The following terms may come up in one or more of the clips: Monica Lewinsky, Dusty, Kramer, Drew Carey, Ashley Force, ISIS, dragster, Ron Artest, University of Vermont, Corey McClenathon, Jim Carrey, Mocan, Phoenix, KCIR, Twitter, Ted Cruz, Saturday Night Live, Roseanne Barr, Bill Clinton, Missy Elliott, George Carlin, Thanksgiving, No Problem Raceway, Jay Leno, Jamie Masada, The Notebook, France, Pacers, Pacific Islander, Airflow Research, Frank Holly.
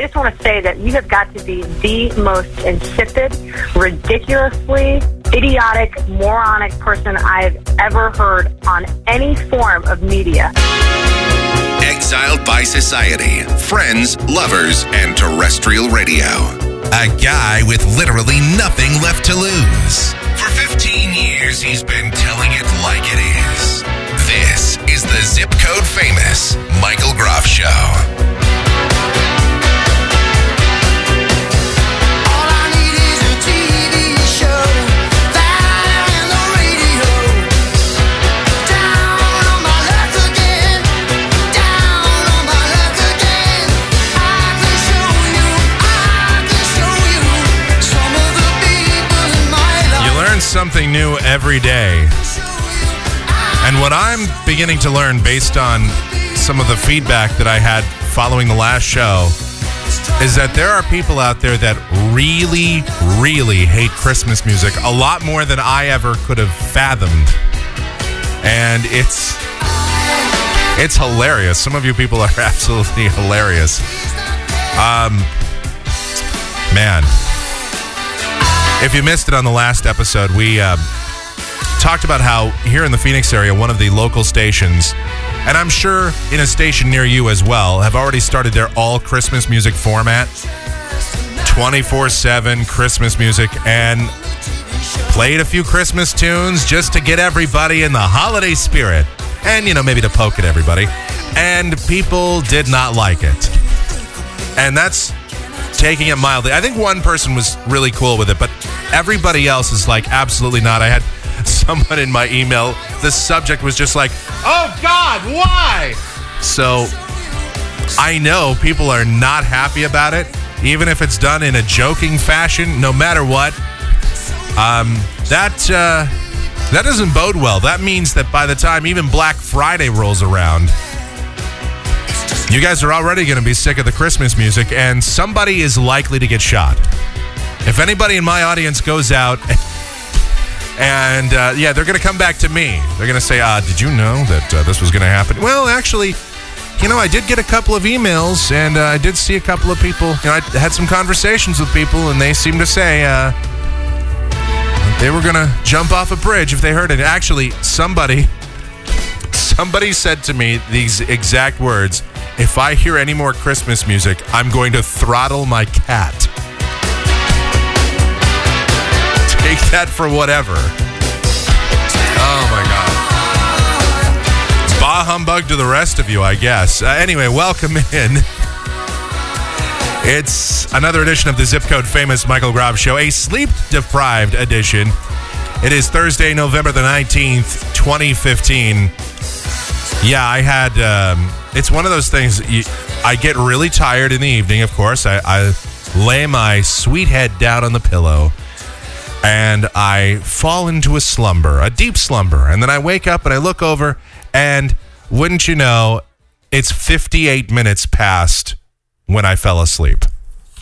I just want to say that you have got to be the most insipid, ridiculously idiotic, moronic person I've ever heard on any form of media. Exiled by society, friends, lovers, and terrestrial radio. A guy with literally nothing left to lose. For 15 years, he's been telling it like it is. This is the Zip Code Famous Michael Groff Show. Something new every day. And what I'm beginning to learn based on some of the feedback that I had following the last show is that there are people out there that really, really hate Christmas music a lot more than I ever could have fathomed. And it's hilarious. Some of you people are absolutely hilarious. Man. If you missed it on the last episode, we talked about how here in the Phoenix area, one of the local stations, and I'm sure in a station near you as well, have already started their all-Christmas music format, 24/7 Christmas music, and played a few Christmas tunes just to get everybody in the holiday spirit. And, you know, maybe to poke at everybody. And people did not like it. And that's taking it mildly. I think one person was really cool with it, but everybody else is like, absolutely not. I had someone in my email, the subject was just like, oh God, why? So I know people are not happy about it, even if it's done in a joking fashion, no matter what. That doesn't bode well. That means that by the time even Black Friday rolls around, you guys are already going to be sick of the Christmas music, and somebody is likely to get shot. If anybody in my audience goes out, and they're going to come back to me. They're going to say, did you know that this was going to happen? Well, actually, you know, I did get a couple of emails, and I did see a couple of people. You know, I had some conversations with people, and they seemed to say they were going to jump off a bridge if they heard it. Actually, somebody said to me these exact words, if I hear any more Christmas music, I'm going to throttle my cat. Take that for whatever. Oh, my God. Bah humbug to the rest of you, I guess. Anyway, welcome in. It's another edition of the Zip Code Famous Michael Groff Show, a sleep-deprived edition. It is Thursday, November the 19th, 2015. Yeah, I had... it's one of those things, I get really tired in the evening, of course. I lay my sweet head down on the pillow, and I fall into a slumber, a deep slumber. And then I wake up, and I look over, and wouldn't you know, it's 58 minutes past when I fell asleep.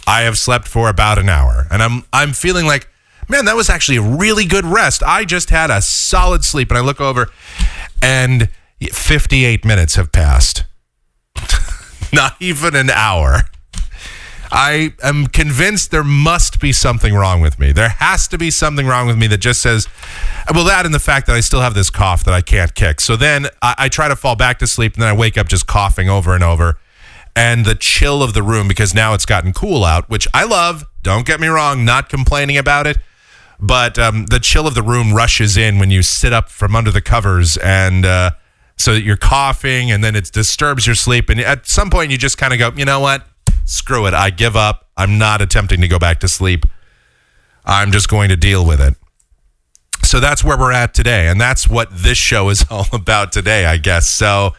I have slept for about an hour, and I'm feeling like, man, that was actually a really good rest. I just had a solid sleep, and I look over, and 58 minutes have passed. Not even an hour. I am convinced there must be something wrong with me. There has to be something wrong with me that just says, well, that and the fact that I still have this cough that I can't kick. So then I try to fall back to sleep, and then I wake up just coughing over and over. And the chill of the room, because now it's gotten cool out, which I love. Don't get me wrong, not complaining about it. But the chill of the room rushes in when you sit up from under the covers and... so that you're coughing, and then it disturbs your sleep. And at some point, you just kind of go, you know what? Screw it. I give up. I'm not attempting to go back to sleep. I'm just going to deal with it. So that's where we're at today, and that's what this show is all about today, I guess. So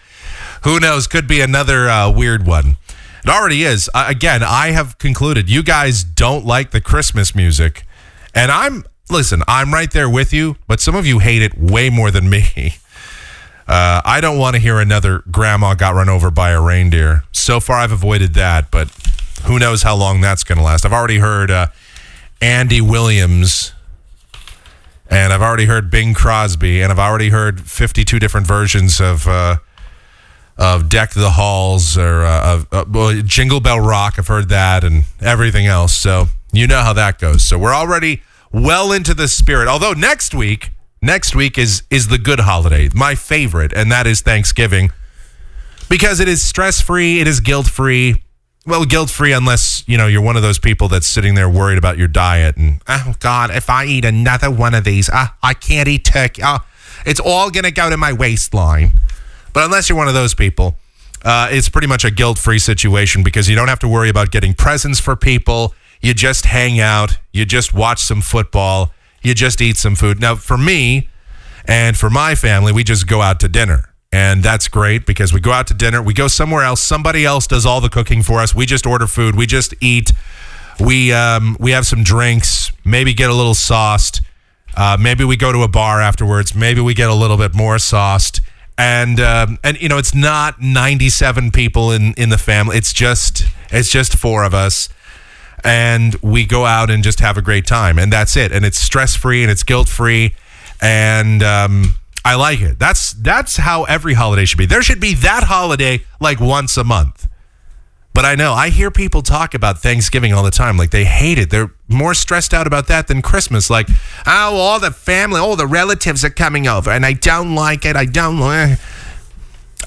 who knows? Could be another weird one. It already is. Again, I have concluded you guys don't like the Christmas music. And I'm right there with you, but some of you hate it way more than me. I don't want to hear another grandma got run over by a reindeer. So far, I've avoided that, but who knows how long that's going to last. I've already heard Andy Williams, and I've already heard Bing Crosby, and I've already heard 52 different versions of Deck the Halls or well, Jingle Bell Rock. I've heard that and everything else. So you know how that goes. So we're already well into the spirit. Although next week is the good holiday, my favorite, and that is Thanksgiving, because it is stress-free, it is guilt-free. Well, guilt-free unless, you know, you're one of those people that's sitting there worried about your diet and, oh, God, if I eat another one of these, I can't eat turkey. It's all going to go to my waistline. But unless you're one of those people, it's pretty much a guilt-free situation because you don't have to worry about getting presents for people. You just hang out. You just watch some football. You just eat some food. Now, for me and for my family, we just go out to dinner. And that's great because we go out to dinner. We go somewhere else. Somebody else does all the cooking for us. We just order food. We just eat. We have some drinks, maybe get a little sauced. Maybe we go to a bar afterwards. Maybe we get a little bit more sauced. And you know, it's not 97 people in the family. It's just four of us. And we go out and just have a great time. And that's it. And it's stress-free and it's guilt-free. And I like it. That's how every holiday should be. There should be that holiday like once a month. But I know, I hear people talk about Thanksgiving all the time. Like they hate it. They're more stressed out about that than Christmas. Like, oh, all the family, all the relatives are coming over and I don't like it. I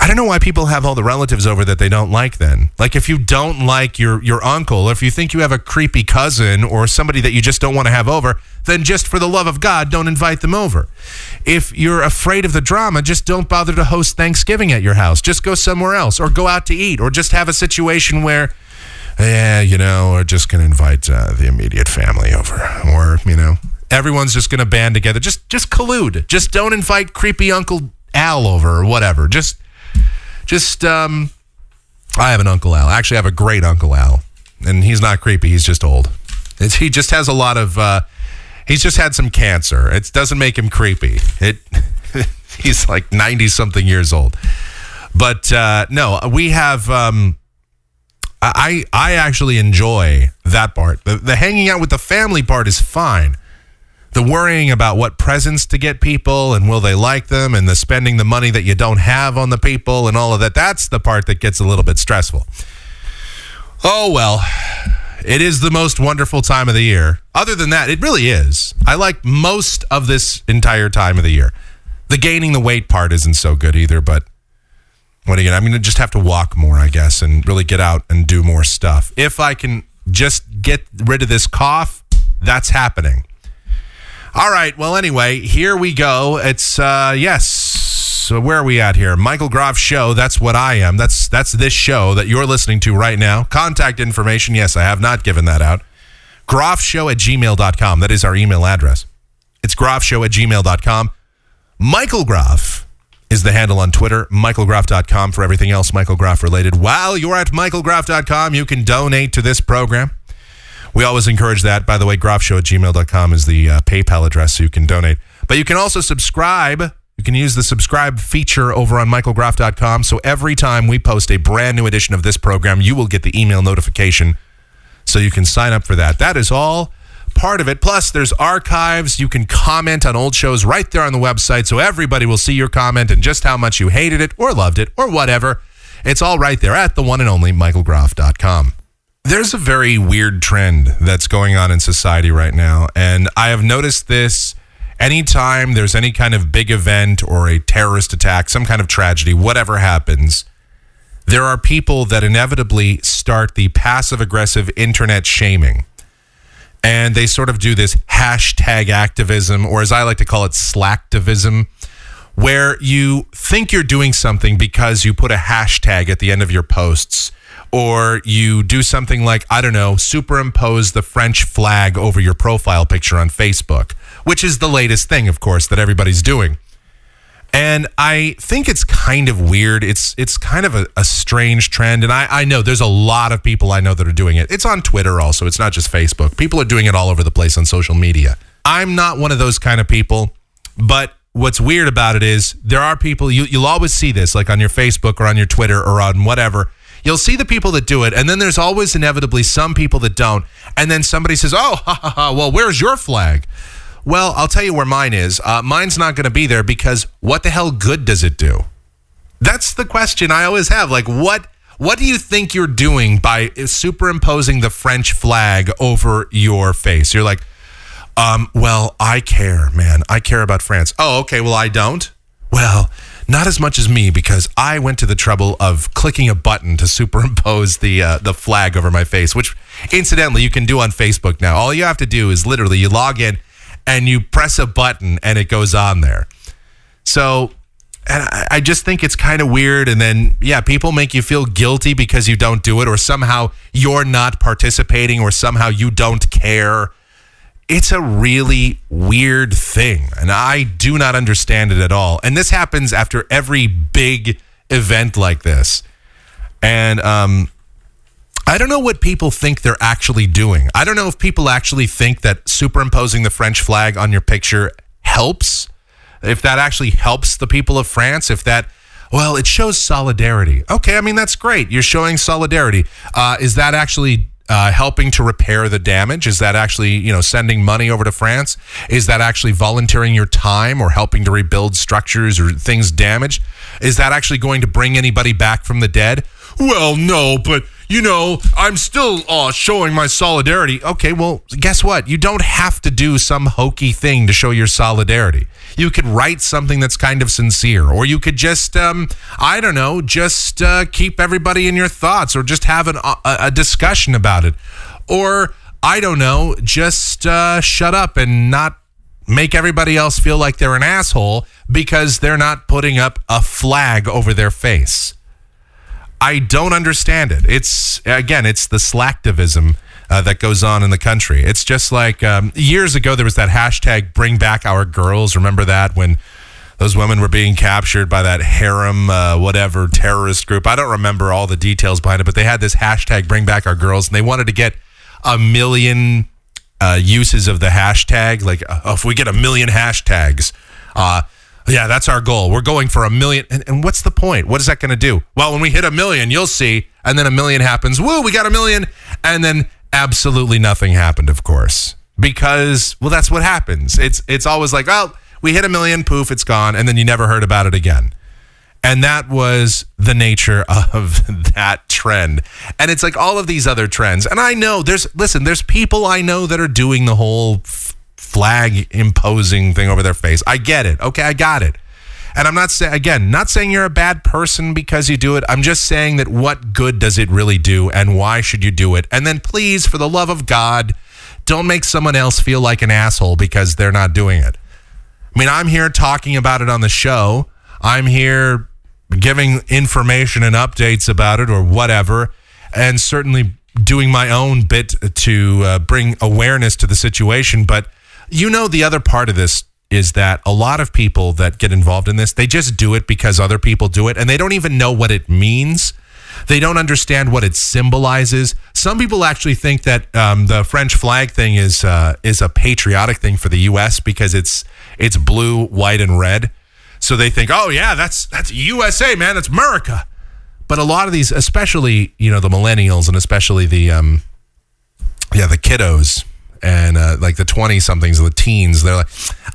don't know why people have all the relatives over that they don't like then. Like if you don't like your uncle, or if you think you have a creepy cousin or somebody that you just don't want to have over, then just for the love of God, don't invite them over. If you're afraid of the drama, just don't bother to host Thanksgiving at your house. Just go somewhere else or go out to eat or just have a situation where, we're just going to invite the immediate family over or, everyone's just going to band together. Just collude. Just don't invite creepy Uncle Al over or whatever. Just, I have an Uncle Al. Actually, I have a great Uncle Al. And he's not creepy. He's just old. He just has a lot of, he's just had some cancer. It doesn't make him creepy. He's like 90-something years old. But, no, we have, I actually enjoy that part. The hanging out with the family part is fine. The worrying about what presents to get people and will they like them and the spending the money that you don't have on the people and all of that, that's the part that gets a little bit stressful. Oh, well, it is the most wonderful time of the year. Other than that, it really is. I like most of this entire time of the year. The gaining the weight part isn't so good either, but what are you going to just have to walk more, I guess, and really get out and do more stuff. If I can just get rid of this cough, that's happening. All right. Well, anyway, here we go. It's, yes. So where are we at here? Michael Groff Show. That's what I am. That's this show that you're listening to right now. Contact information. Yes, I have not given that out. GroffShow@gmail.com. That is our email address. It's GroffShow@gmail.com. Michael Groff is the handle on Twitter. MichaelGroff.com for everything else Michael Groff related. While you're at MichaelGroff.com, you can donate to this program. We always encourage that. By the way, groffshow@gmail.com is the PayPal address so you can donate. But you can also subscribe. You can use the subscribe feature over on michaelgroff.com. So every time we post a brand new edition of this program, you will get the email notification so you can sign up for that. That is all part of it. Plus, there's archives. You can comment on old shows right there on the website so everybody will see your comment and just how much you hated it or loved it or whatever. It's all right there at the one and only michaelgroff.com. There's a very weird trend that's going on in society right now, and I have noticed this anytime there's any kind of big event or a terrorist attack, some kind of tragedy, whatever happens, there are people that inevitably start the passive-aggressive internet shaming, and they sort of do this hashtag activism, or as I like to call it, Slacktivism, where you think you're doing something because you put a hashtag at the end of your posts. Or you do something like, I don't know, superimpose the French flag over your profile picture on Facebook, which is the latest thing, of course, that everybody's doing. And I think it's kind of weird. It's kind of a strange trend. And I know there's a lot of people I know that are doing it. It's on Twitter also. It's not just Facebook. People are doing it all over the place on social media. I'm not one of those kind of people, but what's weird about it is there are people, you'll always see this, like on your Facebook or on your Twitter or on whatever. You'll see the people that do it, and then there's always inevitably some people that don't. And then somebody says, oh, ha, ha, ha, well, where's your flag? Well, I'll tell you where mine is. Mine's not going to be there because what the hell good does it do? That's the question I always have. Like, what do you think you're doing by superimposing the French flag over your face? You're like, well, I care, man. I care about France. Oh, okay. Well, I don't. Well, not as much as me, because I went to the trouble of clicking a button to superimpose the flag over my face, which incidentally you can do on Facebook now. All you have to do is literally you log in and you press a button and it goes on there. So, and I just think it's kind of weird. And then, yeah, people make you feel guilty because you don't do it, or somehow you're not participating, or somehow you don't care. It's a really weird thing, and I do not understand it at all. And this happens after every big event like this. And I don't know what people think they're actually doing. I don't know if people actually think that superimposing the French flag on your picture helps, if that actually helps the people of France, if that, well, it shows solidarity. Okay, I mean, that's great. You're showing solidarity. Is that actually helping to repair the damage? Is that actually, sending money over to France? Is that actually volunteering your time or helping to rebuild structures or things damaged? Is that actually going to bring anybody back from the dead? Well, no, but, I'm still showing my solidarity. Okay, well, guess what? You don't have to do some hokey thing to show your solidarity. You could write something that's kind of sincere, or you could just, keep everybody in your thoughts, or just have a discussion about it. Or, just shut up and not make everybody else feel like they're an asshole because they're not putting up a flag over their face. I don't understand it. It's the Slacktivism that goes on in the country. It's just like years ago, there was that hashtag Bring Back Our Girls. Remember that, when those women were being captured by that harem, whatever terrorist group? I don't remember all the details behind it, but they had this hashtag Bring Back Our Girls, and they wanted to get 1 million uses of the hashtag. Like, if we get 1 million hashtags, yeah, that's our goal. We're going for 1 million. And what's the point? What is that going to do? Well, when we hit 1 million, you'll see. And then 1 million happens. Woo, we got 1 million. And then absolutely nothing happened, of course. Because, well, that's what happens. It's always like, oh, we hit 1 million, poof, it's gone. And then you never heard about it again. And that was the nature of that trend. And it's like all of these other trends. And I know there's people I know that are doing the whole flag imposing thing over their face. I get it. Okay, I got it. And I'm not saying you're a bad person because you do it. I'm just saying that what good does it really do, and why should you do it? And then please, for the love of God, don't make someone else feel like an asshole because they're not doing it. I mean, I'm here talking about it on the show. I'm here giving information and updates about it or whatever, and certainly doing my own bit to bring awareness to the situation. But the other part of this is that a lot of people that get involved in this, they just do it because other people do it, and they don't even know what it means. They don't understand what it symbolizes. Some people actually think that the French flag thing is a patriotic thing for the U.S. because it's blue, white, and red. So they think, oh yeah, that's USA, man, that's America. But a lot of these, especially the millennials, and especially the kiddos. And like the 20-somethings and the teens, they're like,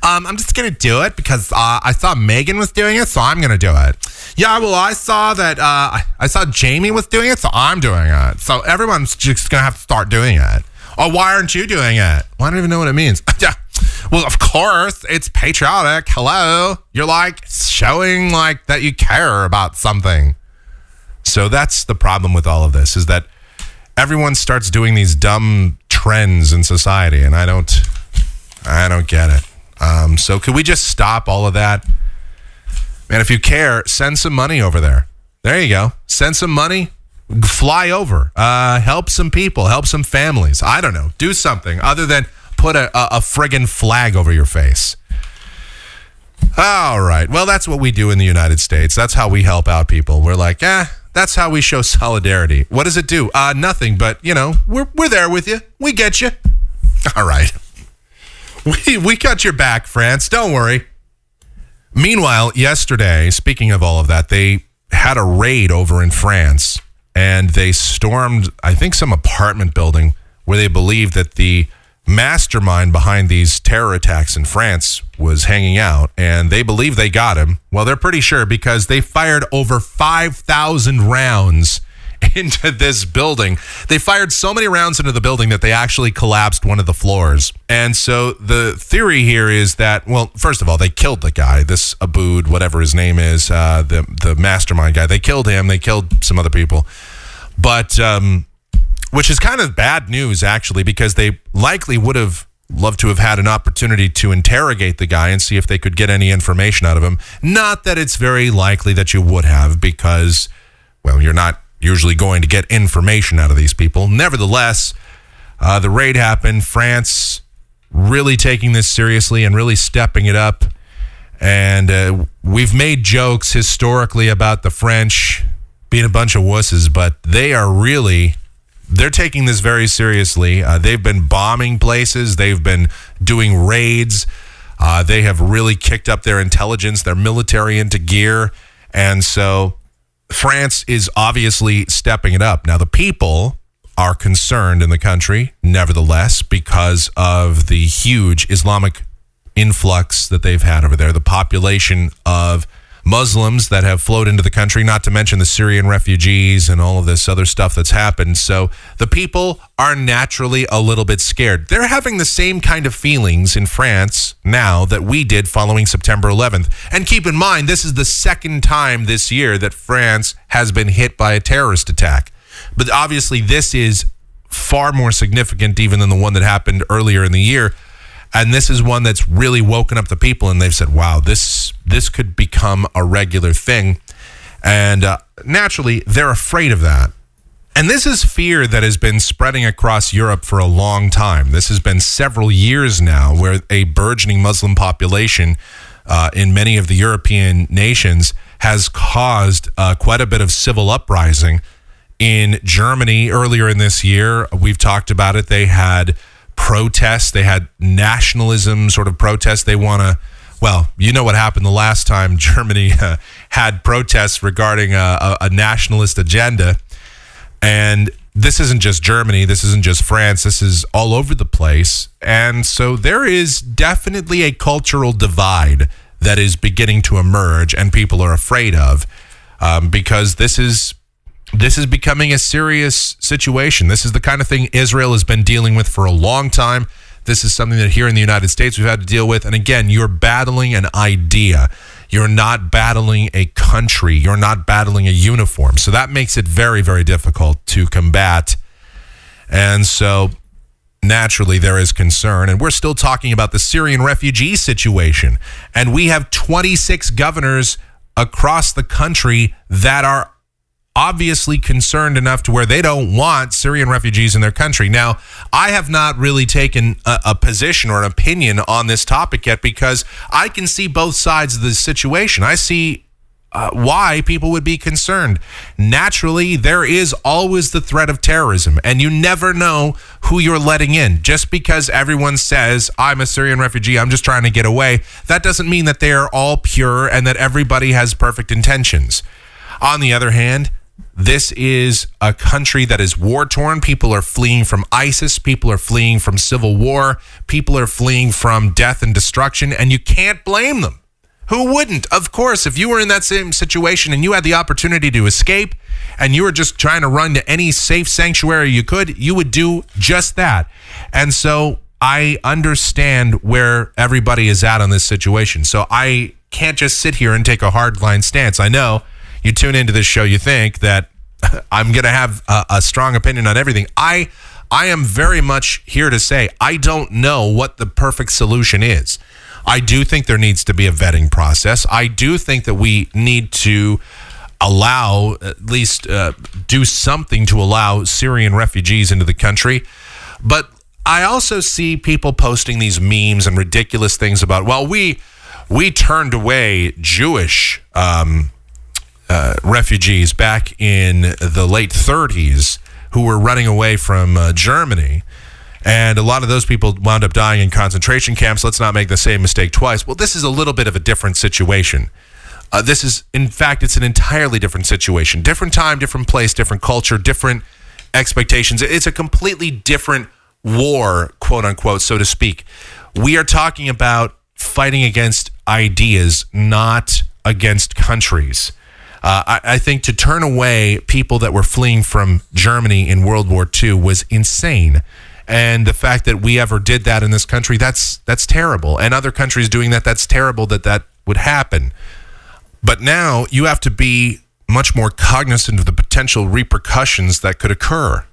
I'm just going to do it because I saw Megan was doing it, so I'm going to do it. Yeah, well, I saw that I saw Jamie was doing it, so I'm doing it. So everyone's just going to have to start doing it. Oh, why aren't you doing it? Well, I don't even know what it means. Yeah. Well, of course, it's patriotic. Hello. You're like showing like that you care about something. So that's the problem with all of this, is that everyone starts doing these dumb trends in society, and I don't get it. So could we just stop all of that? Man, if you care, send some money over there. There you go. Send some money. Fly over. Help some people. Help some families. I don't know. Do something other than put a friggin' flag over your face. All right. Well, that's what we do in the United States. That's how we help out people. We're like, that's how we show solidarity. What does it do? Nothing, but, we're there with you. We get you. All right. We got your back, France. Don't worry. Meanwhile, yesterday, speaking of all of that, they had a raid over in France, and they stormed, I think, some apartment building where they believed that the mastermind behind these terror attacks in France was hanging out, and they believe they got him. Well, they're pretty sure because they fired over 5,000 rounds into this building. They fired so many rounds into the building that they actually collapsed one of the floors. And so the theory here is that, well, first of all, they killed the guy, this Abood, whatever his name is, the mastermind guy. They killed him. They killed some other people. But which is kind of bad news, actually, because they likely would have loved to have had an opportunity to interrogate the guy and see if they could get any information out of him. Not that it's very likely that you would have, because, well, you're not usually going to get information out of these people. Nevertheless, the raid happened. France really taking this seriously and really stepping it up. And we've made jokes historically about the French being a bunch of wusses, but they are really, they're taking this very seriously. They've been bombing places. They've been doing raids. They have really kicked up their intelligence, their military into gear. And so France is obviously stepping it up. Now, the people are concerned in the country, nevertheless, because of the huge Islamic influx that they've had over there, the population of Muslims that have flowed into the country, not to mention the Syrian refugees and all of this other stuff that's happened. So the people are naturally a little bit scared. They're having the same kind of feelings in France now that we did following September 11th. And keep in mind, this is the second time this year that France has been hit by a terrorist attack. But obviously, this is far more significant even than the one that happened earlier in the year. And this is one that's really woken up the people, and they've said, wow, this could become a regular thing. And naturally, they're afraid of that. And this is fear that has been spreading across Europe for a long time. This has been several years now where a burgeoning Muslim population in many of the European nations has caused quite a bit of civil uprising. In Germany earlier in this year, we've talked about it, they had protests. They had nationalism sort of protests. They want to, well, you know what happened the last time Germany had protests regarding a nationalist agenda. And this isn't just Germany. This isn't just France. This is all over the place. And so there is definitely a cultural divide that is beginning to emerge and people are afraid of because this is becoming a serious situation. This is the kind of thing Israel has been dealing with for a long time. This is something that here in the United States we've had to deal with. And again, you're battling an idea. You're not battling a country. You're not battling a uniform. So that makes it very, very difficult to combat. And so naturally there is concern. And we're still talking about the Syrian refugee situation. And we have 26 governors across the country that are obviously concerned enough to where they don't want Syrian refugees in their country. Now, I have not really taken a position or an opinion on this topic yet because I can see both sides of the situation. I see why people would be concerned. Naturally, there is always the threat of terrorism, and you never know who you're letting in. Just because everyone says, I'm a Syrian refugee, I'm just trying to get away, that doesn't mean that they are all pure and that everybody has perfect intentions. On the other hand, this is a country that is war-torn. People are fleeing from ISIS. People are fleeing from civil war. People are fleeing from death and destruction, and you can't blame them. Who wouldn't? Of course, if you were in that same situation and you had the opportunity to escape and you were just trying to run to any safe sanctuary you could, you would do just that. And so I understand where everybody is at on this situation. So I can't just sit here and take a hardline stance. I know. You tune into this show, you think that I'm going to have a strong opinion on everything. I am very much here to say I don't know what the perfect solution is. I do think there needs to be a vetting process. I do think that we need to allow, at least do something to allow Syrian refugees into the country. But I also see people posting these memes and ridiculous things about, well, we turned away Jewish refugees back in the late 30s who were running away from Germany. And a lot of those people wound up dying in concentration camps. Let's not make the same mistake twice. Well, this is a little bit of a different situation. This is, in fact, it's an entirely different situation. Different time, different place, different culture, different expectations. It's a completely different war, quote unquote, so to speak. We are talking about fighting against ideas, not against countries. I think to turn away people that were fleeing from Germany in World War II was insane. And the fact that we ever did that in this country, that's terrible. And other countries doing that, that's terrible that would happen. But now you have to be much more cognizant of the potential repercussions that could occur.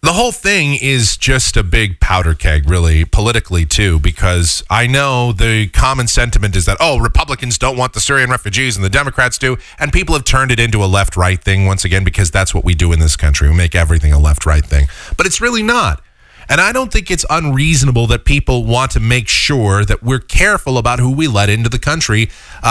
The whole thing is just a big powder keg, really, politically, too, because I know the common sentiment is that, oh, Republicans don't want the Syrian refugees and the Democrats do, and people have turned it into a left-right thing once again because that's what we do in this country. We make everything a left-right thing, but it's really not. And I don't think it's unreasonable that people want to make sure that we're careful about who we let into the country,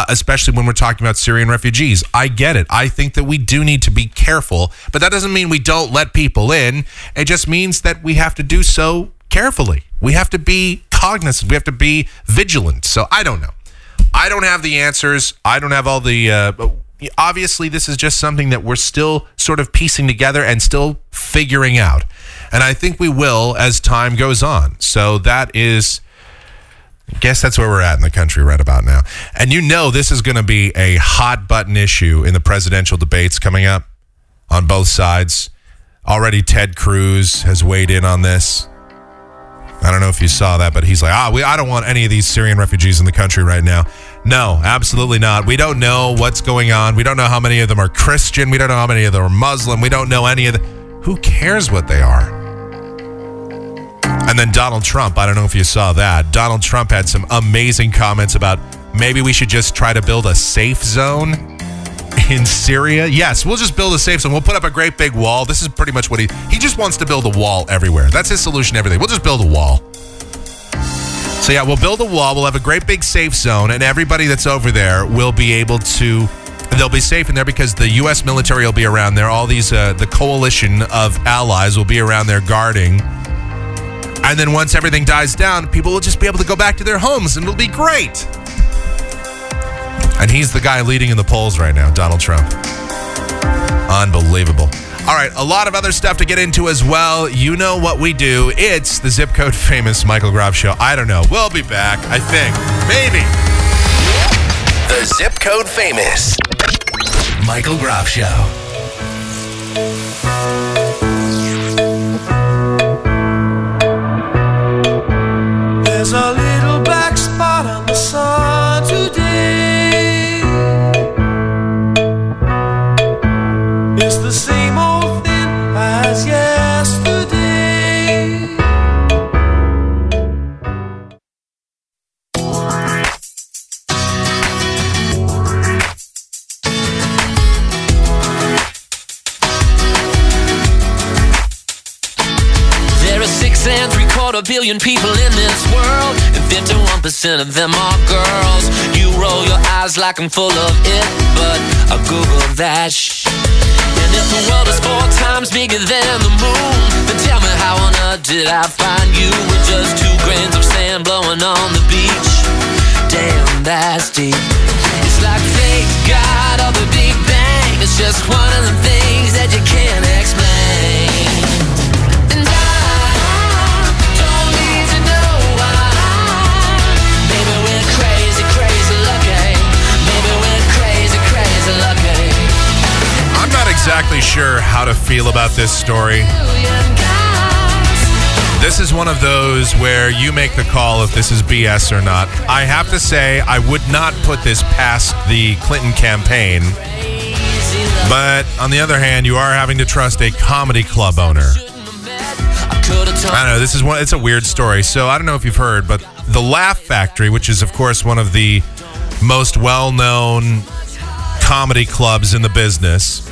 especially when we're talking about Syrian refugees. I get it. I think that we do need to be careful, but that doesn't mean we don't let people in. It just means that we have to do so carefully. We have to be cognizant. We have to be vigilant. So I don't know. I don't have the answers. I don't have all the... obviously, this is just something that we're still sort of piecing together and still figuring out. And I think we will as time goes on. So that is, I guess that's where we're at in the country right about now. And you know this is going to be a hot button issue in the presidential debates coming up on both sides. Already Ted Cruz has weighed in on this. I don't know if you saw that, but he's like, I don't want any of these Syrian refugees in the country right now. No, absolutely not. We don't know what's going on. We don't know how many of them are Christian. We don't know how many of them are Muslim. We don't know any of the... Who cares what they are? And then Donald Trump, I don't know if you saw that. Donald Trump had some amazing comments about maybe we should just try to build a safe zone in Syria. Yes, we'll just build a safe zone. We'll put up a great big wall. This is pretty much what he just wants to build a wall everywhere. That's his solution to everything. We'll just build a wall. So yeah, we'll build a wall. We'll have a great big safe zone, and everybody that's over there will be able to... They'll be safe in there because the U.S. military will be around there. All these, the coalition of allies will be around there guarding. And then once everything dies down, people will just be able to go back to their homes and it'll be great. And he's the guy leading in the polls right now, Donald Trump. Unbelievable. All right, a lot of other stuff to get into as well. You know what we do. It's the Zip Code Famous Michael Groff Show. I don't know. We'll be back, I think. Maybe. The Zip Code Famous Michael Groff Show. There's a little black spot on the sun today. It's the same old thing as yesterday. And 3/4 billion people in this world, and 51% of them are girls. You roll your eyes like I'm full of it, but I Google that shit. And if the world is 4 times bigger than the moon, then tell me how on earth did I find you with just 2 grains of sand blowing on the beach? Damn, that's deep. It's like fate got of the Big Bang. It's just one of the things that you can't explain. Exactly sure how to feel about this story. This is one of those where you make the call if this is BS or not. I have to say, I would not put this past the Clinton campaign. But on the other hand, you are having to trust a comedy club owner. I don't know, this is one, it's a weird story. So I don't know if you've heard, but the Laugh Factory, which is of course one of the most well-known comedy clubs in the business,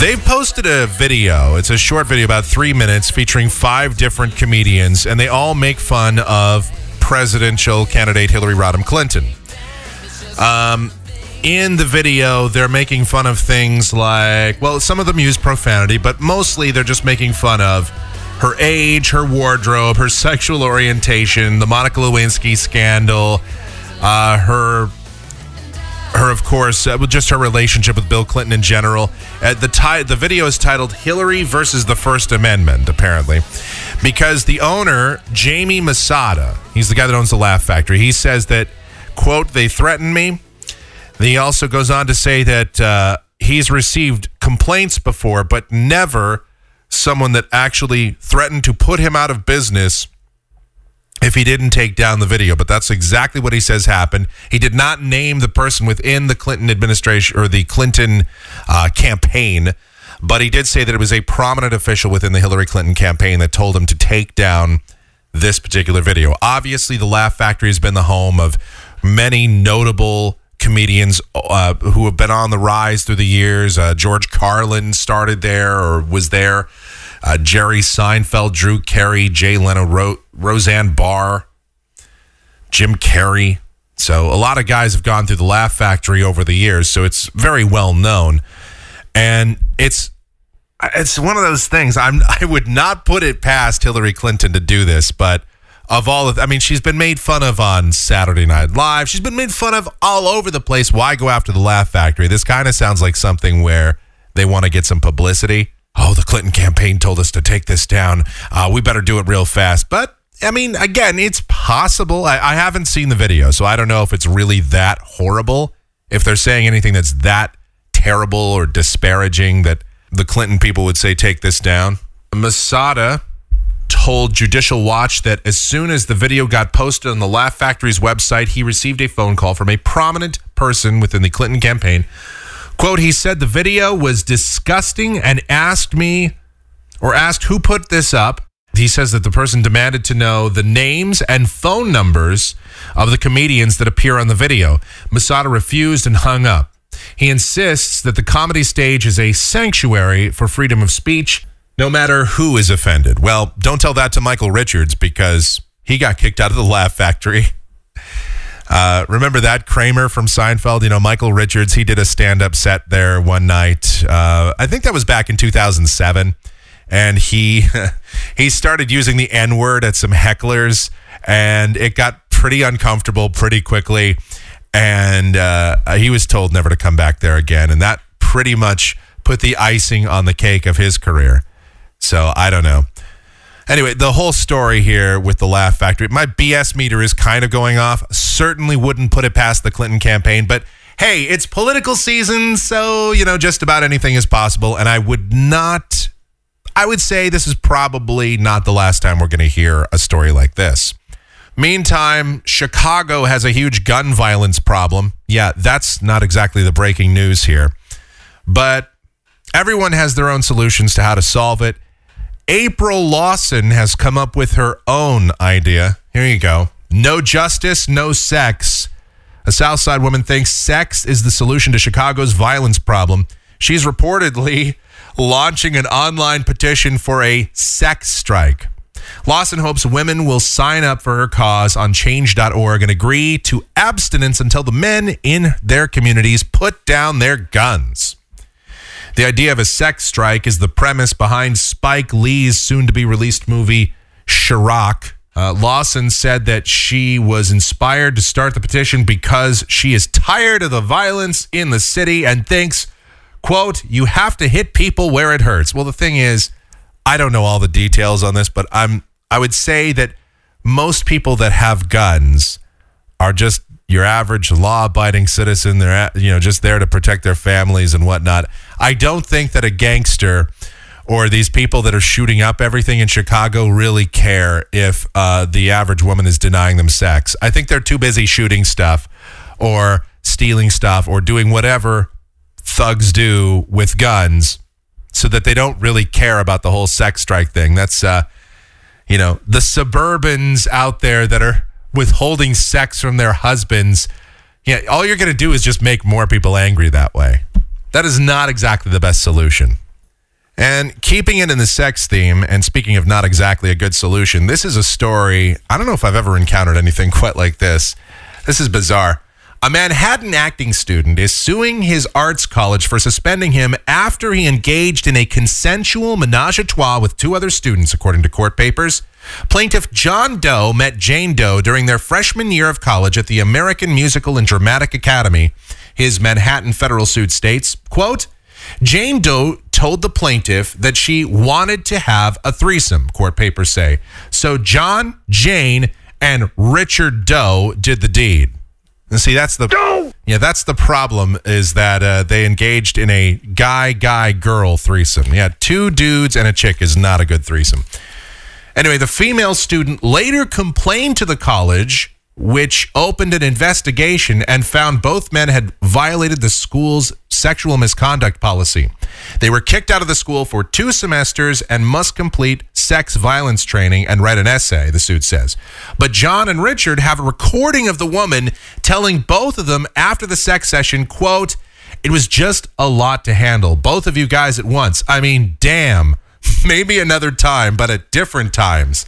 they've posted a video. It's a short video, about 3 minutes, featuring 5 different comedians, and they all make fun of presidential candidate Hillary Rodham Clinton. In the video, they're making fun of things like, well, some of them use profanity, but mostly they're just making fun of her age, her wardrobe, her sexual orientation, the Monica Lewinsky scandal, her, of course, just her relationship with Bill Clinton in general. The video is titled Hillary versus the First Amendment, apparently. because the owner, Jamie Masada, he's the guy that owns the Laugh Factory, he says that, quote, they threatened me. He also goes on to say that he's received complaints before, but never someone that actually threatened to put him out of business if he didn't take down the video. But that's exactly what he says happened. He did not name the person within the Clinton administration or the Clinton campaign, but he did say that it was a prominent official within the Hillary Clinton campaign that told him to take down this particular video. Obviously, the Laugh Factory has been the home of many notable comedians who have been on the rise through the years. George Carlin started there or was there. Jerry Seinfeld, Drew Carey, Jay Leno, Roseanne Barr, Jim Carrey. So a lot of guys have gone through the Laugh Factory over the years, so it's very well known. And it's one of those things. I would not put it past Hillary Clinton to do this, but she's been made fun of on Saturday Night Live. She's been made fun of all over the place. Why go after the Laugh Factory? This kind of sounds like something where they want to get some publicity. Oh, the Clinton campaign told us to take this down. We better do it real fast. But, again, it's possible. I haven't seen the video, so I don't know if it's really that horrible. If they're saying anything that's that terrible or disparaging that the Clinton people would say, take this down. Masada told Judicial Watch that as soon as the video got posted on the Laugh Factory's website, he received a phone call from a prominent person within the Clinton campaign. Quote, he said the video was disgusting and asked who put this up. He says that the person demanded to know the names and phone numbers of the comedians that appear on the video. Masada refused and hung up. He insists that the comedy stage is a sanctuary for freedom of speech, no matter who is offended. Well, don't tell that to Michael Richards, because he got kicked out of the Laugh Factory. Remember that Kramer from Seinfeld? Michael Richards, he did a stand-up set there one night. I think that was back in 2007. And he started using the N-word at some hecklers. And it got pretty uncomfortable pretty quickly. And he was told never to come back there again. And that pretty much put the icing on the cake of his career. So I don't know. Anyway, the whole story here with the Laugh Factory, my BS meter is kind of going off. Certainly wouldn't put it past the Clinton campaign, but hey, it's political season, so, just about anything is possible. And I would say this is probably not the last time we're going to hear a story like this. Meantime, Chicago has a huge gun violence problem. Yeah, that's not exactly the breaking news here, but everyone has their own solutions to how to solve it. April Lawson has come up with her own idea. Here you go. No justice, no sex. A Southside woman thinks sex is the solution to Chicago's violence problem. She's reportedly launching an online petition for a sex strike. Lawson hopes women will sign up for her cause on change.org and agree to abstinence until the men in their communities put down their guns. The idea of a sex strike is the premise behind Spike Lee's soon-to-be-released movie, Chirac. Lawson said that she was inspired to start the petition because she is tired of the violence in the city and thinks, quote, you have to hit people where it hurts. Well, the thing is, I don't know all the details on this, but I would say that most people that have guns are just your average law-abiding citizen. They're just there to protect their families and whatnot. I don't think that a gangster or these people that are shooting up everything in Chicago really care if the average woman is denying them sex. I think they're too busy shooting stuff or stealing stuff or doing whatever thugs do with guns so that they don't really care about the whole sex strike thing. That's, the suburbans out there that are withholding sex from their husbands. Yeah, all you're going to do is just make more people angry that way. That is not exactly the best solution. And keeping it in the sex theme, and speaking of not exactly a good solution, this is a story. I don't know if I've ever encountered anything quite like this. This is bizarre. A Manhattan acting student is suing his arts college for suspending him after he engaged in a consensual menage a trois with two other students, according to court papers. Plaintiff John Doe met Jane Doe during their freshman year of college at the American Musical and Dramatic Academy. His Manhattan federal suit states, quote, Jane Doe told the plaintiff that she wanted to have a threesome, court papers say. So John, Jane, and Richard Doe did the deed. And see, that's the that's the problem, is that they engaged in a guy-girl threesome. Yeah, two dudes and a chick is not a good threesome. Anyway, the female student later complained to the college, which opened an investigation and found both men had violated the school's sexual misconduct policy. They were kicked out of the school for 2 semesters and must complete sex violence training and write an essay, the suit says. But John and Richard have a recording of the woman telling both of them after the sex session, quote, "It was just a lot to handle. Both of you guys at once. I mean, damn, maybe another time, but at different times."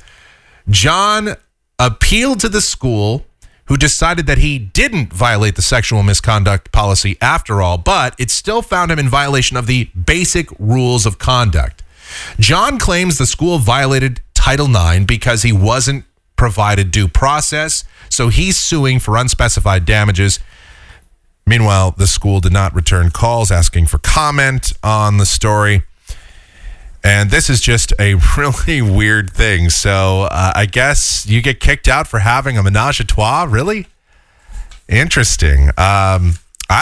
John appealed to the school, who decided that he didn't violate the sexual misconduct policy after all, but it still found him in violation of the basic rules of conduct. John claims the school violated Title IX because he wasn't provided due process, so he's suing for unspecified damages. Meanwhile, the school did not return calls asking for comment on the story. And this is just a really weird thing. So I guess you get kicked out for having a menage a trois? Really? Interesting. I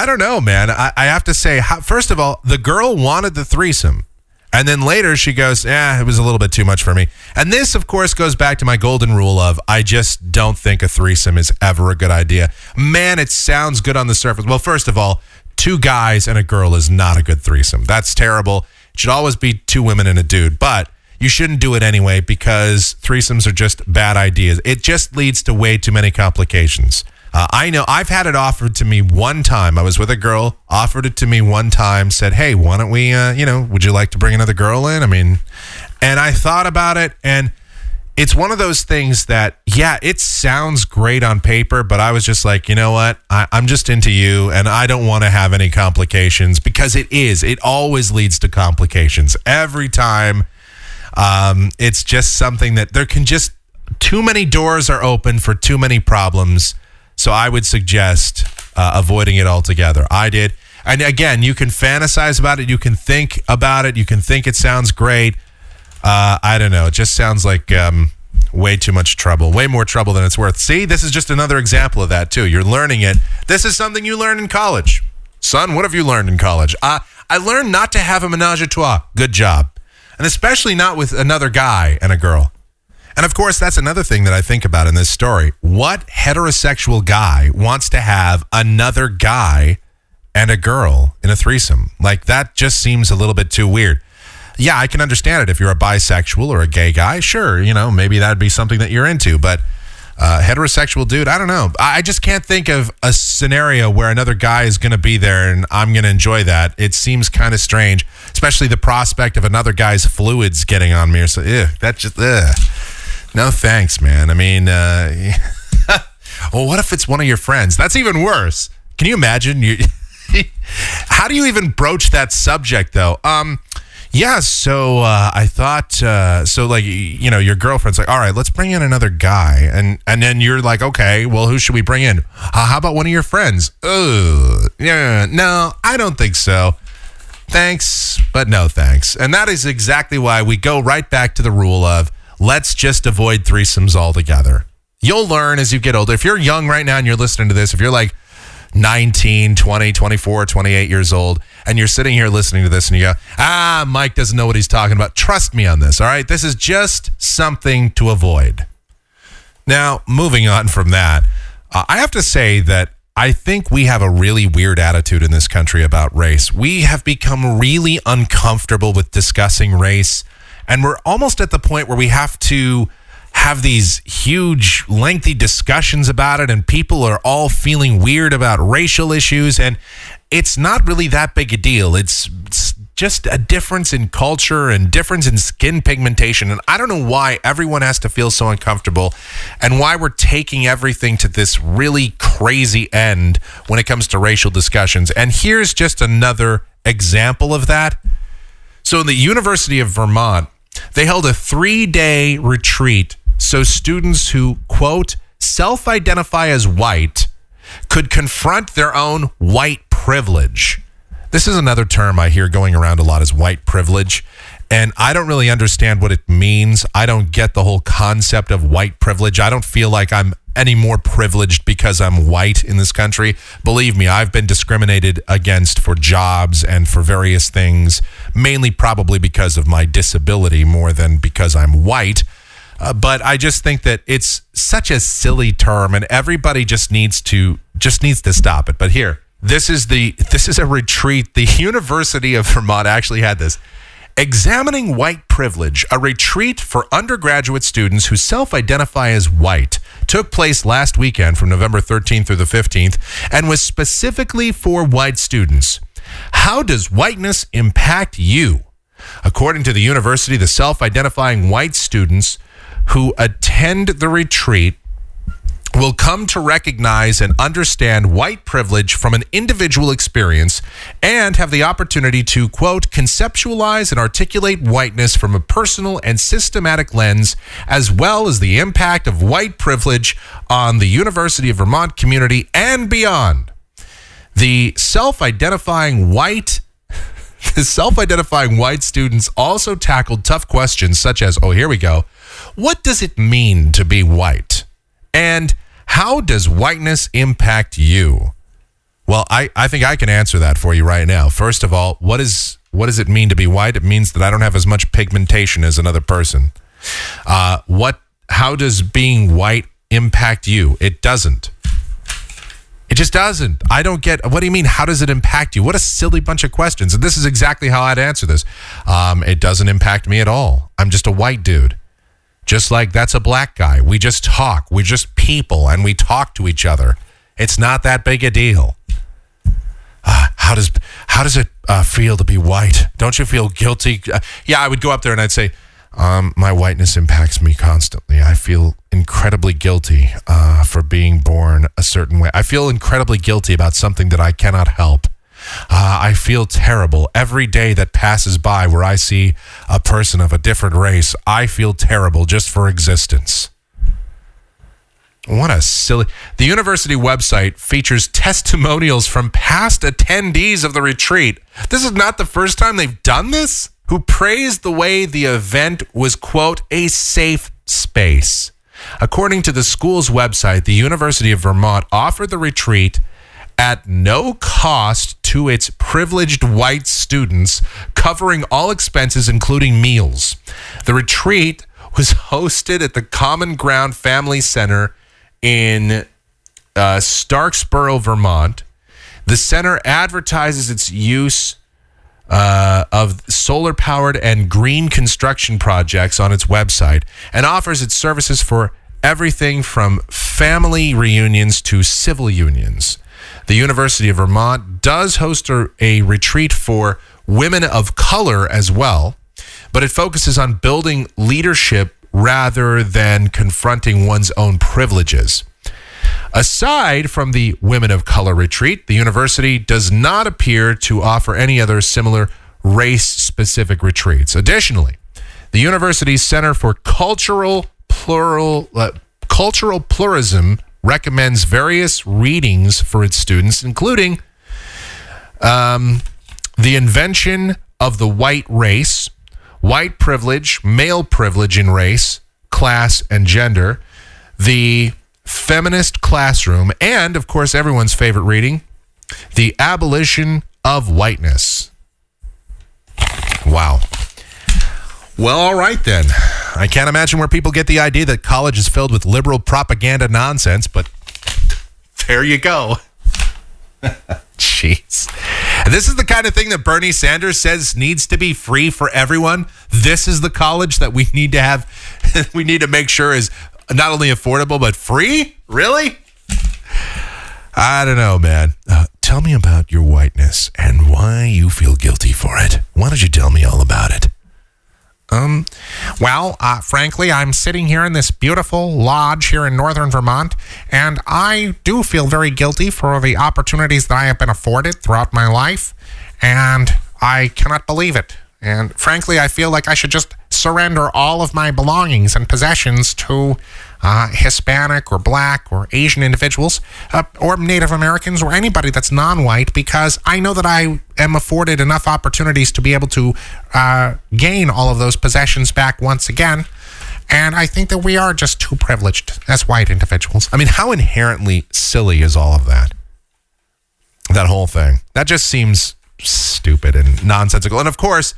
don't know, man. I have to say, first of all, the girl wanted the threesome. And then later she goes, it was a little bit too much for me. And this, of course, goes back to my golden rule of I just don't think a threesome is ever a good idea. Man, it sounds good on the surface. Well, first of all, 2 guys and a girl is not a good threesome. That's terrible. Should always be 2 women and a dude, but you shouldn't do it anyway because threesomes are just bad ideas. It just leads to way too many complications. I know I've had it offered to me one time. I was with a girl, offered it to me one time, said, hey, why don't we, would you like to bring another girl in? I mean, and I thought about it, and it's one of those things that, it sounds great on paper, but I was just like, you know what? I'm just into you, and I don't want to have any complications, because it is. It always leads to complications. Every time, it's just something that there can just... Too many doors are open for too many problems, so I would suggest avoiding it altogether. I did. And again, you can fantasize about it. You can think about it. You can think it sounds great. I don't know. It just sounds like way too much trouble, way more trouble than it's worth. See, this is just another example of that, too. You're learning it. This is something you learn in college. Son, what have you learned in college? I learned not to have a menage a trois. Good job. And especially not with another guy and a girl. And, of course, that's another thing that I think about in this story. What heterosexual guy wants to have another guy and a girl in a threesome? Like, that just seems a little bit too weird. Yeah, I can understand it. If you're a bisexual or a gay guy, sure, maybe that'd be something that you're into. But heterosexual dude, I don't know. I just can't think of a scenario where another guy is going to be there and I'm going to enjoy that. It seems kind of strange, especially the prospect of another guy's fluids getting on me. So, no thanks, man. I mean, well, what if it's one of your friends? That's even worse. Can you imagine? How do you even broach that subject, though? Yeah, so I thought, your girlfriend's like, all right, let's bring in another guy. And then you're like, okay, well, who should we bring in? How about one of your friends? Oh, yeah, no, I don't think so. Thanks, but no thanks. And that is exactly why we go right back to the rule of let's just avoid threesomes altogether. You'll learn as you get older. If you're young right now and you're listening to this, if you're like 19, 20, 24, 28 years old, and you're sitting here listening to this and you go, Mike doesn't know what he's talking about. Trust me on this, all right? This is just something to avoid. Now, moving on from that, I have to say that I think we have a really weird attitude in this country about race. We have become really uncomfortable with discussing race, and we're almost at the point where we have to have these huge, lengthy discussions about it, and people are all feeling weird about racial issues, and it's not really that big a deal. It's just a difference in culture and difference in skin pigmentation, and I don't know why everyone has to feel so uncomfortable and why we're taking everything to this really crazy end when it comes to racial discussions. And here's just another example of that. So in the University of Vermont, they held a 3-day retreat so students who, quote, self-identify as white could confront their own white privilege. This is another term I hear going around a lot, is white privilege. And I don't really understand what it means. I don't get the whole concept of white privilege. I don't feel like I'm any more privileged because I'm white in this country. Believe me, I've been discriminated against for jobs and for various things, mainly probably because of my disability more than because I'm white. But I just think that it's such a silly term, and everybody just needs to stop it. But here, this is a retreat. The University of Vermont actually had this. Examining White Privilege, a retreat for undergraduate students who self-identify as white, took place last weekend from November 13th through the 15th and was specifically for white students. How does whiteness impact you? According to the university, the self-identifying white students who attend the retreat will come to recognize and understand white privilege from an individual experience and have the opportunity to, quote, conceptualize and articulate whiteness from a personal and systematic lens, as well as the impact of white privilege on the University of Vermont community and beyond. The self-identifying white students also tackled tough questions such as, oh, here we go, what does it mean to be white? And how does whiteness impact you? Well, I think I can answer that for you right now. First of all, what does it mean to be white? It means that I don't have as much pigmentation as another person. How does being white impact you? It doesn't. It just doesn't. I don't get, what do you mean? How does it impact you? What a silly bunch of questions. And this is exactly how I'd answer this. It doesn't impact me at all. I'm just a white dude. Just like that's a black guy. We just talk. We're just people, and we talk to each other. It's not that big a deal. How does it feel to be white? Don't you feel guilty? Yeah, I would go up there and I'd say, my whiteness impacts me constantly. I feel incredibly guilty for being born a certain way. I feel incredibly guilty about something that I cannot help. I feel terrible every day that passes by where I see a person of a different race. I feel terrible just for existence. What a silly... The university website features testimonials from past attendees of the retreat. This is not the first time they've done this. Who praised the way the event was, quote, a safe space. According to the school's website, the University of Vermont offered the retreat at no cost to its privileged white students, covering all expenses, including meals. The retreat was hosted at the Common Ground Family Center in Starkesboro, Vermont. The center advertises its use of solar-powered and green construction projects on its website and offers its services for everything from family reunions to civil unions. The University of Vermont does host a retreat for women of color as well, but it focuses on building leadership rather than confronting one's own privileges. Aside from the Women of Color retreat, the university does not appear to offer any other similar race-specific retreats. Additionally, the university's Center for Cultural Pluralism recommends various readings for its students, including The Invention of the White Race, White Privilege, Male Privilege in Race, Class, and Gender, The Feminist Classroom, and, of course, everyone's favorite reading, The Abolition of Whiteness. Wow. Well, all right, then. I can't imagine where people get the idea that college is filled with liberal propaganda nonsense, but there you go. Jeez. And this is the kind of thing that Bernie Sanders says needs to be free for everyone. This is the college that we need to have. We need to make sure is not only affordable, but free? Really? I don't know, man. Tell me about your whiteness and why you feel guilty for it. Why don't you tell me all about it? Frankly, I'm sitting here in this beautiful lodge here in northern Vermont, and I do feel very guilty for the opportunities that I have been afforded throughout my life, and I cannot believe it. And frankly, I feel like I should just surrender all of my belongings and possessions to Hispanic or Black or Asian individuals or Native Americans or anybody that's non-white, because I know that I am afforded enough opportunities to be able to gain all of those possessions back once again. And I think that we are just too privileged as white individuals. I mean, how inherently silly is all of that? That whole thing. That just seems stupid and nonsensical. And of course,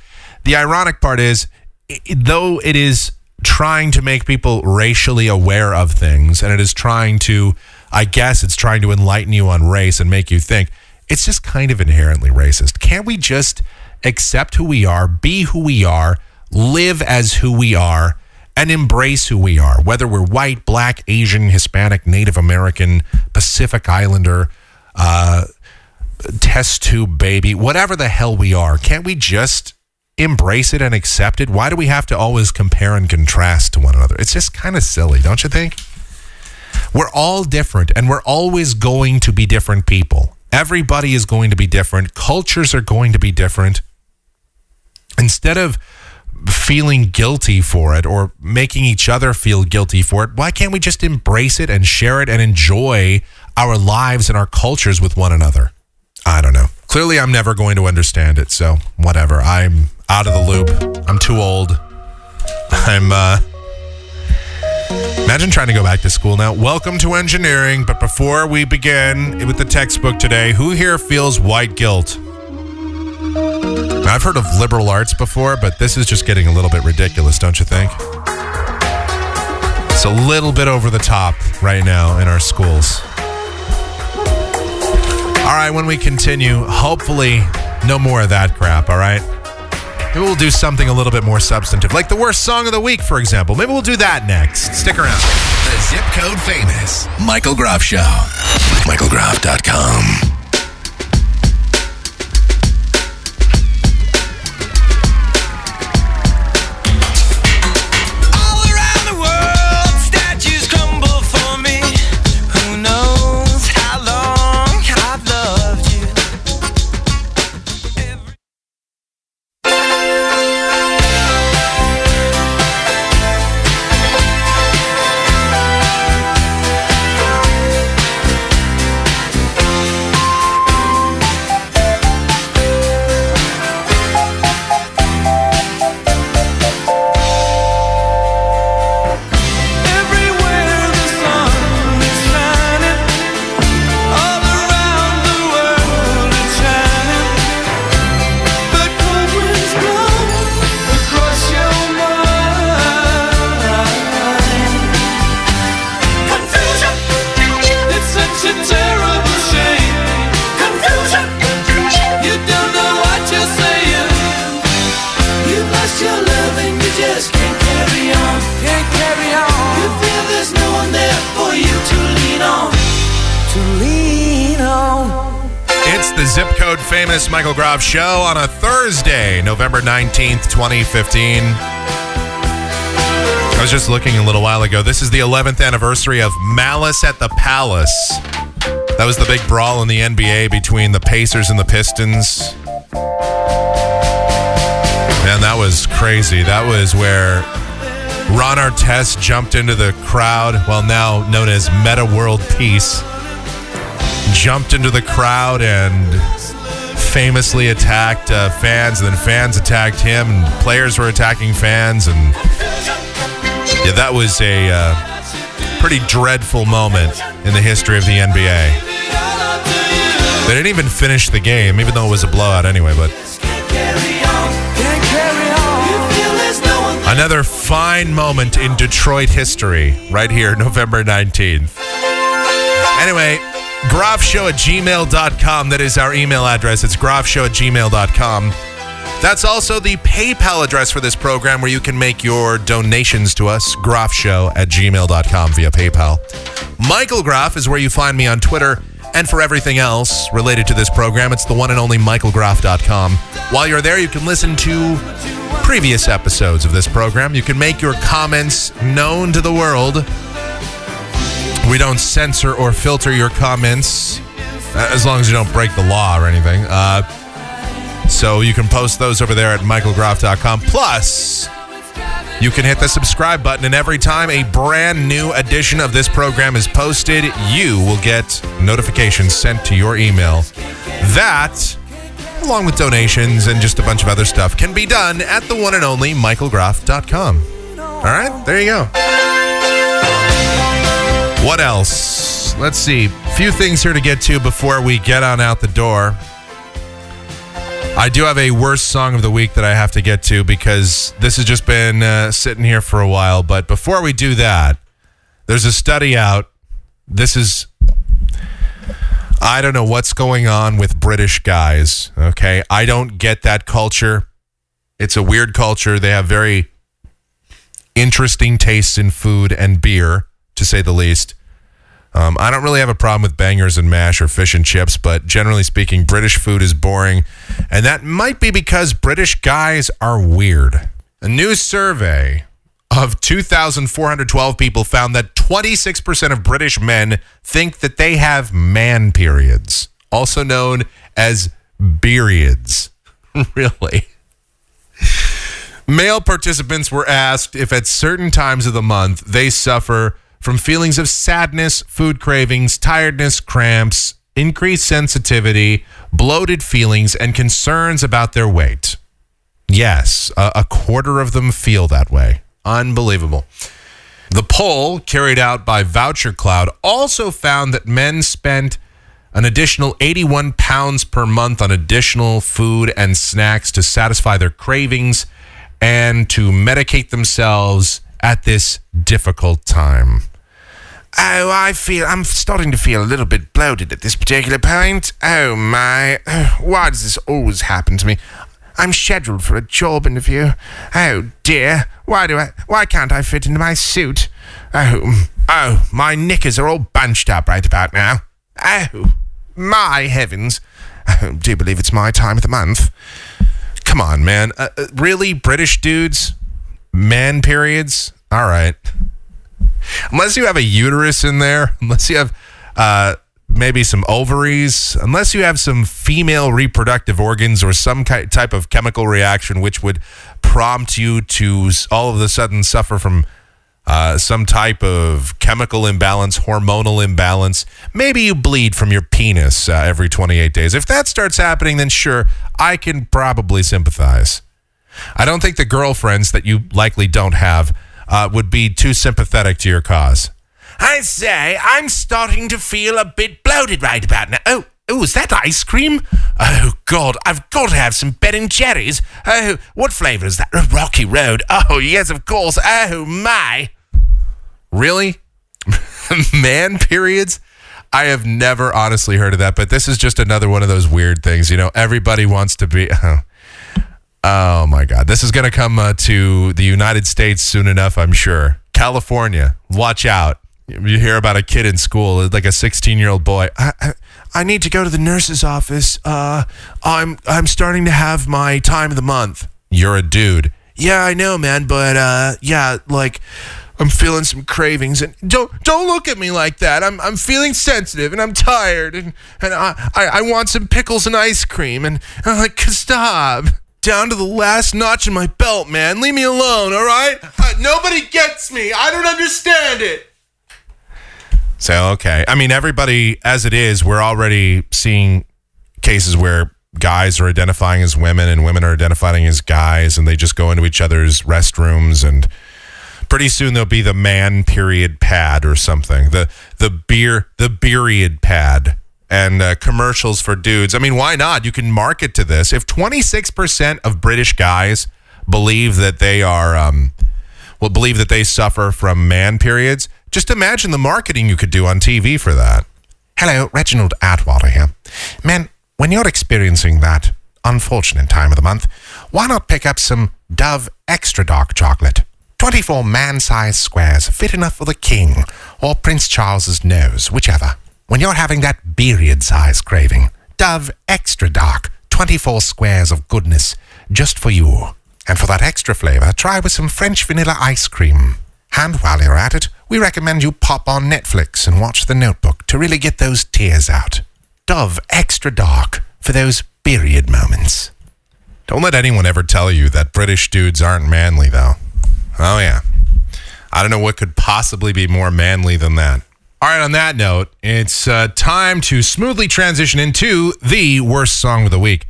the ironic part is, though it is trying to make people racially aware of things, and it is trying to, I guess it's trying to enlighten you on race and make you think, it's just kind of inherently racist. Can't we just accept who we are, be who we are, live as who we are, and embrace who we are, whether we're white, Black, Asian, Hispanic, Native American, Pacific Islander, test tube baby, whatever the hell we are? Can't we just embrace it and accept it? Why do we have to always compare and contrast to one another? It's just kind of silly, don't you think? We're all different, and we're always going to be different people. Everybody is going to be different. Cultures are going to be different. Instead of feeling guilty for it or making each other feel guilty for it, why can't we just embrace it and share it and enjoy our lives and our cultures with one another? I don't know. Clearly, I'm never going to understand it, so whatever. I'm out of the loop. I'm too old. I'm, imagine trying to go back to school now. Welcome to engineering, but before we begin with the textbook today, who here feels white guilt? I've heard of liberal arts before, but this is just getting a little bit ridiculous, don't you think? It's a little bit over the top right now in our schools. All right, when we continue, hopefully no more of that crap, all right? Maybe we'll do something a little bit more substantive, like the worst song of the week, for example. Maybe we'll do that next. Stick around. The Zip Code Famous Michael Groff Show. MichaelGroff.com. Zip Code Famous Michael Groff Show on a Thursday, November 19th, 2015. I was just looking a little while ago. This is the 11th anniversary of Malice at the Palace. That was the big brawl in the NBA between the Pacers and the Pistons. Man, that was crazy. That was where Ron Artest jumped into the crowd, well, now known as Metta World Peace. Jumped into the crowd and famously attacked fans, and then fans attacked him, and players were attacking fans, and yeah, that was a pretty dreadful moment in the history of the NBA. They didn't even finish the game, even though it was a blowout anyway, but another fine moment in Detroit history right here, November 19th. Anyway, groffshow@gmail.com. That is our email address. It's groffshow@gmail.com. That's also the PayPal address for this program, where you can make your donations to us. groffshow@gmail.com via PayPal. Michael Groff is where you find me on Twitter. And for everything else related to this program, it's the one and only MichaelGroff.com. While you're there, you can listen to previous episodes of this program. You can make your comments known to the world. We don't censor or filter your comments, as long as you don't break the law or anything. So you can post those over there at michaelgroff.com. Plus, You can hit the subscribe button, and every time a brand new edition of this program is posted, you will get notifications sent to your email. That, along with donations and just a bunch of other stuff, can be done at the one and only michaelgroff.com. All right, there you go. What else? Let's see. A few things here to get to before we get on out the door. I do have a worst song of the week that I have to get to because this has just been sitting here for a while. But before we do that, there's a study out. This is, I don't know what's going on with British guys, okay? I don't get that culture. It's a weird culture. They have very interesting tastes in food and beer, to say the least. I don't really have a problem with bangers and mash or fish and chips, but generally speaking, British food is boring. And that might be because British guys are weird. A new survey of 2,412 people found that 26% of British men think that they have man periods, also known as beariods. Really? Male participants were asked if at certain times of the month they suffer from feelings of sadness, food cravings, tiredness, cramps, increased sensitivity, bloated feelings, and concerns about their weight. Yes, a quarter of them feel that way. Unbelievable. The poll carried out by Voucher Cloud also found that men spent an additional 81 pounds per month on additional food and snacks to satisfy their cravings and to medicate themselves at this difficult time. Oh, I'm starting to feel a little bit bloated at this particular point. Oh, my. Why does this always happen to me? I'm scheduled for a job interview. Oh, dear. Why can't I fit into my suit? Oh, my knickers are all bunched up right about now. Oh, my heavens. I do believe it's my time of the month. Come on, man. Really, British dudes? Man periods? All right. Unless you have a uterus in there, unless you have maybe some ovaries, unless you have some female reproductive organs or some type of chemical reaction which would prompt you to all of a sudden suffer from some type of chemical imbalance, hormonal imbalance. Maybe you bleed from your penis every 28 days. If that starts happening, then sure, I can probably sympathize. I don't think the girlfriends that you likely don't have would be too sympathetic to your cause. I say, I'm starting to feel a bit bloated right about now. Oh, is that ice cream? Oh, God, I've got to have some Ben and Jerry's. Oh, what flavor is that? Rocky Road. Oh, yes, of course. Oh, my. Really? Man periods? I have never honestly heard of that, but this is just another one of those weird things. You know, everybody wants to be... Oh, my God. This is going to come to the United States soon enough, I'm sure. California, watch out. You hear about a kid in school, like a 16-year-old boy. I need to go to the nurse's office. I'm starting to have my time of the month. You're a dude. Yeah, I know, man, but yeah, like... I'm feeling some cravings, and don't look at me like that. I'm feeling sensitive, and I'm tired, and I want some pickles and ice cream, and I'm like, stop. Down to the last notch in my belt, man. Leave me alone, all right? Nobody gets me. I don't understand it. So, okay. I mean, everybody, as it is, we're already seeing cases where guys are identifying as women and women are identifying as guys, and they just go into each other's restrooms, and pretty soon there'll be the man period pad or something, the beeriod pad. And commercials for dudes. I mean, why not? You can market to this. If 26% of British guys believe that they are, believe that they suffer from man periods, just imagine the marketing you could do on TV for that. Hello, Reginald Atwater here. Man, when you're experiencing that unfortunate time of the month, why not pick up some Dove Extra Dark Chocolate? 24 man-sized squares, fit enough for the king or Prince Charles's nose, whichever. When you're having that period-size craving, Dove Extra Dark, 24 squares of goodness, just for you. And for that extra flavor, try with some French vanilla ice cream. And while you're at it, we recommend you pop on Netflix and watch The Notebook to really get those tears out. Dove Extra Dark for those period moments. Don't let anyone ever tell you that British dudes aren't manly, though. Oh, yeah. I don't know what could possibly be more manly than that. All right, on that note, it's time to smoothly transition into the worst song of the week.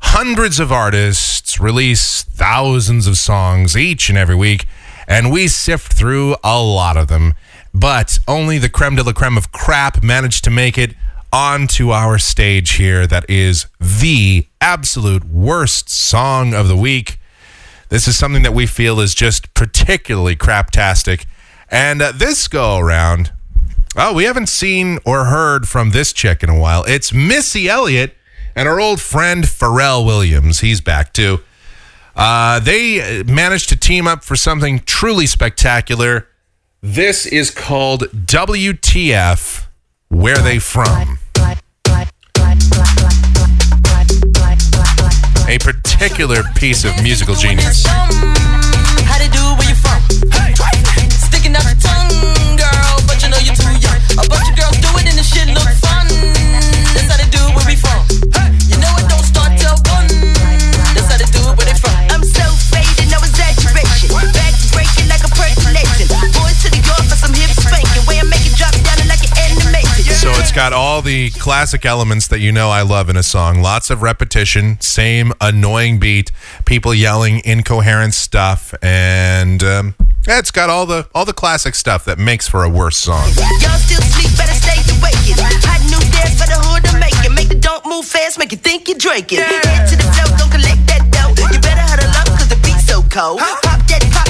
Hundreds of artists release thousands of songs each and every week, and we sift through a lot of them. But only the creme de la creme of crap managed to make it onto our stage here. That is the absolute worst song of the week. This is something that we feel is just particularly craptastic. And this go around... Oh, we haven't seen or heard from this chick in a while. It's Missy Elliott and our old friend Pharrell Williams. He's back, too. They managed to team up for something truly spectacular. This is called WTF, Where They From. A particular piece of musical genius. How to do where you from? Hey. Sticking up your tongue, girl, but you know you're too young. A bunch of girls do it and the shit look fun. That's how they do it where we from. You know it don't start till one. That's how they do it where they from. I'm so faded, no exaggeration. Back breaking like a percolation. Boys to the yard for some hip spanking. Way I make it drop down and like an animation. So it's got all the classic elements that you know I love in a song. Lots of repetition, same annoying beat, people yelling incoherent stuff, and... Yeah, it's got all the classic stuff that makes for a worse song. Y'all still sleep, better stay awake. Hot new dance for the hood to make it. Make the don't move fast, make you think you drink it. Head to the flow, don't collect that dough. You better huddle up, cause the beat's so cold. Pop that, cock.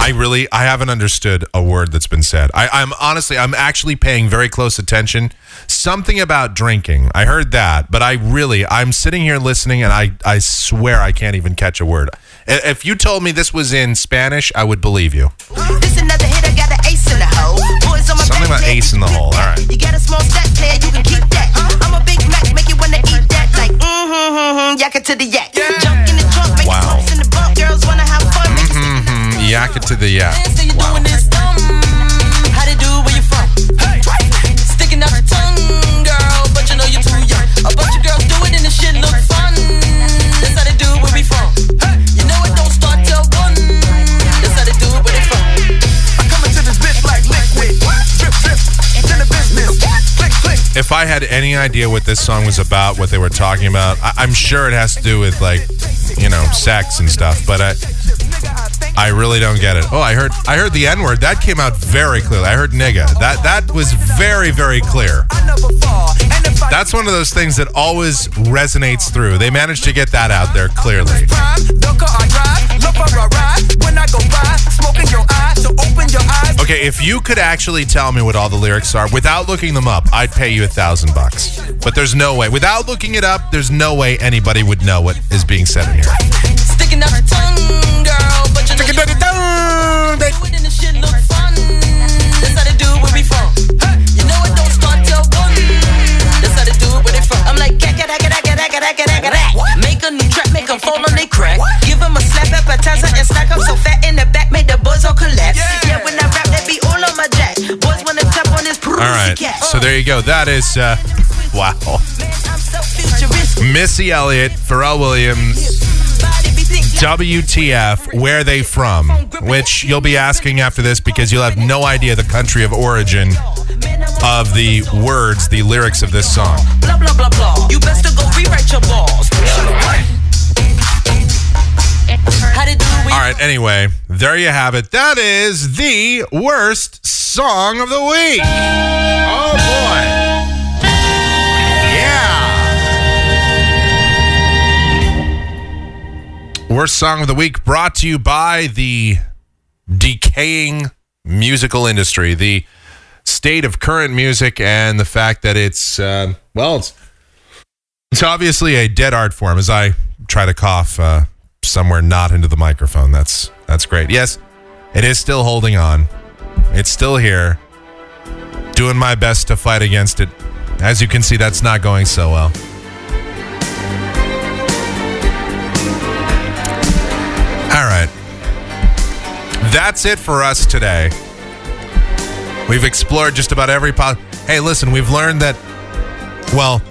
I haven't understood a word that's been said. I'm actually paying very close attention. Something about drinking. I heard that, but I'm sitting here listening and I swear I can't even catch a word. If you told me this was in Spanish, I would believe you. This another hit, I got an ace in the hole. Boys on my something about ace in the hole, all right. You got a small stack player, you can keep that. I'm a Big Mac, make you wanna eat that. Like, yak it to the yak. Jump in the trunk, make the pumps in the bump. Girls wanna have fun, make it yak it to the yak. Wow. How to do where you from? Sticking up your tongue, girl, but you know you're too young. A bunch of girls do it and the shit look fun. That's how they do where we from. If I had any idea what this song was about, what they were talking about, I'm sure it has to do with, like, you know, sex and stuff, but I really don't get it. Oh, I heard the N-word. That came out very clearly. I heard nigga. That was very, very clear. That's one of those things that always resonates through. They managed to get that out there clearly. Okay, if you could actually tell me what all the lyrics are without looking them up, I'd pay you $1,000. But there's no way. Without looking it up, there's no way anybody would know what is being said in here. Sticking up her tongue, girl, but you know you the shit look fun. That's how they do where we from. You know it don't start till one. That's how they do where they from. I'm like, make a new track, make them fall on they crack. Give them a slap, appetizer and snack. I'm so fat in the back, make the boys all collapse. Yeah, when I rap, that be all on my jack. Boys wanna tap on this proof. All right, so there you go. That is, wow. Missy Elliott, Pharrell Williams, WTF, Where They From, which you'll be asking after this because you'll have no idea the country of origin of the words, the lyrics of this song. Blah, blah, blah, blah. You best to go rewrite your balls. All right, anyway, there you have it. That is the worst song of the week. Oh, boy. Yeah. Worst song of the week brought to you by the decaying musical industry, the state of current music and the fact that it's obviously a dead art form as I try to cough somewhere not into the microphone. That's great. Yes, it is still holding on. It's still here. Doing my best to fight against it. As you can see, that's not going so well. All right. That's it for us today. We've explored just about every Hey, listen, we've learned that, well,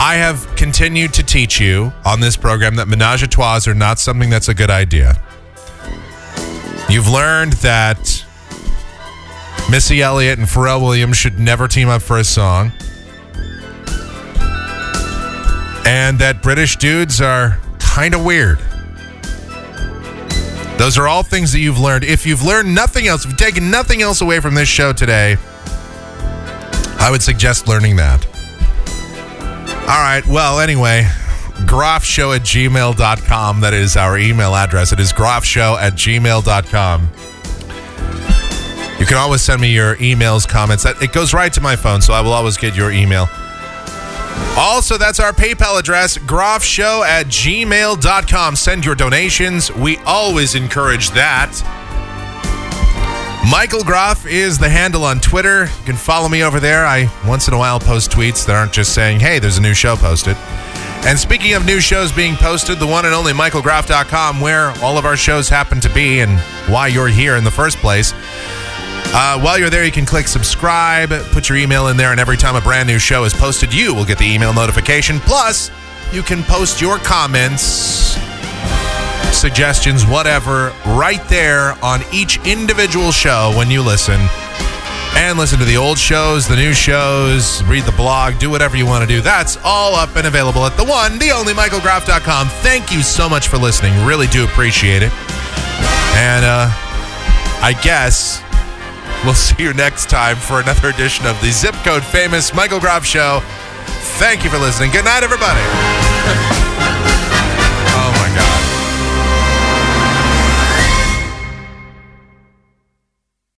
I have continued to teach you on this program that ménage à trois are not something that's a good idea. You've learned that Missy Elliott and Pharrell Williams should never team up for a song. And that British dudes are kind of weird. Those are all things that you've learned. If you've learned nothing else, if you've taken nothing else away from this show today, I would suggest learning that. All right. Well, anyway, groffshow@gmail.com. That is our email address. It is groffshow@gmail.com. You can always send me your emails, comments. It goes right to my phone, so I will always get your email. Also, that's our PayPal address, groffshow@gmail.com. Send your donations. We always encourage that. Michael Groff is the handle on Twitter. You can follow me over there. I, once in a while, post tweets that aren't just saying, hey, there's a new show posted. And speaking of new shows being posted, the one and only michaelgroff.com, where all of our shows happen to be and why you're here in the first place. While you're there, you can click subscribe, put your email in there, and every time a brand new show is posted, you will get the email notification. Plus, you can post your comments, suggestions, whatever, right there on each individual show when you listen. And listen to the old shows, the new shows, read the blog, do whatever you want to do. That's all up and available at the one, the only, michaelgroff.com. Thank you so much for listening. Really do appreciate it. And I guess we'll see you next time for another edition of the Zip Code Famous Michael Groff Show. Thank you for listening. Good night, everybody.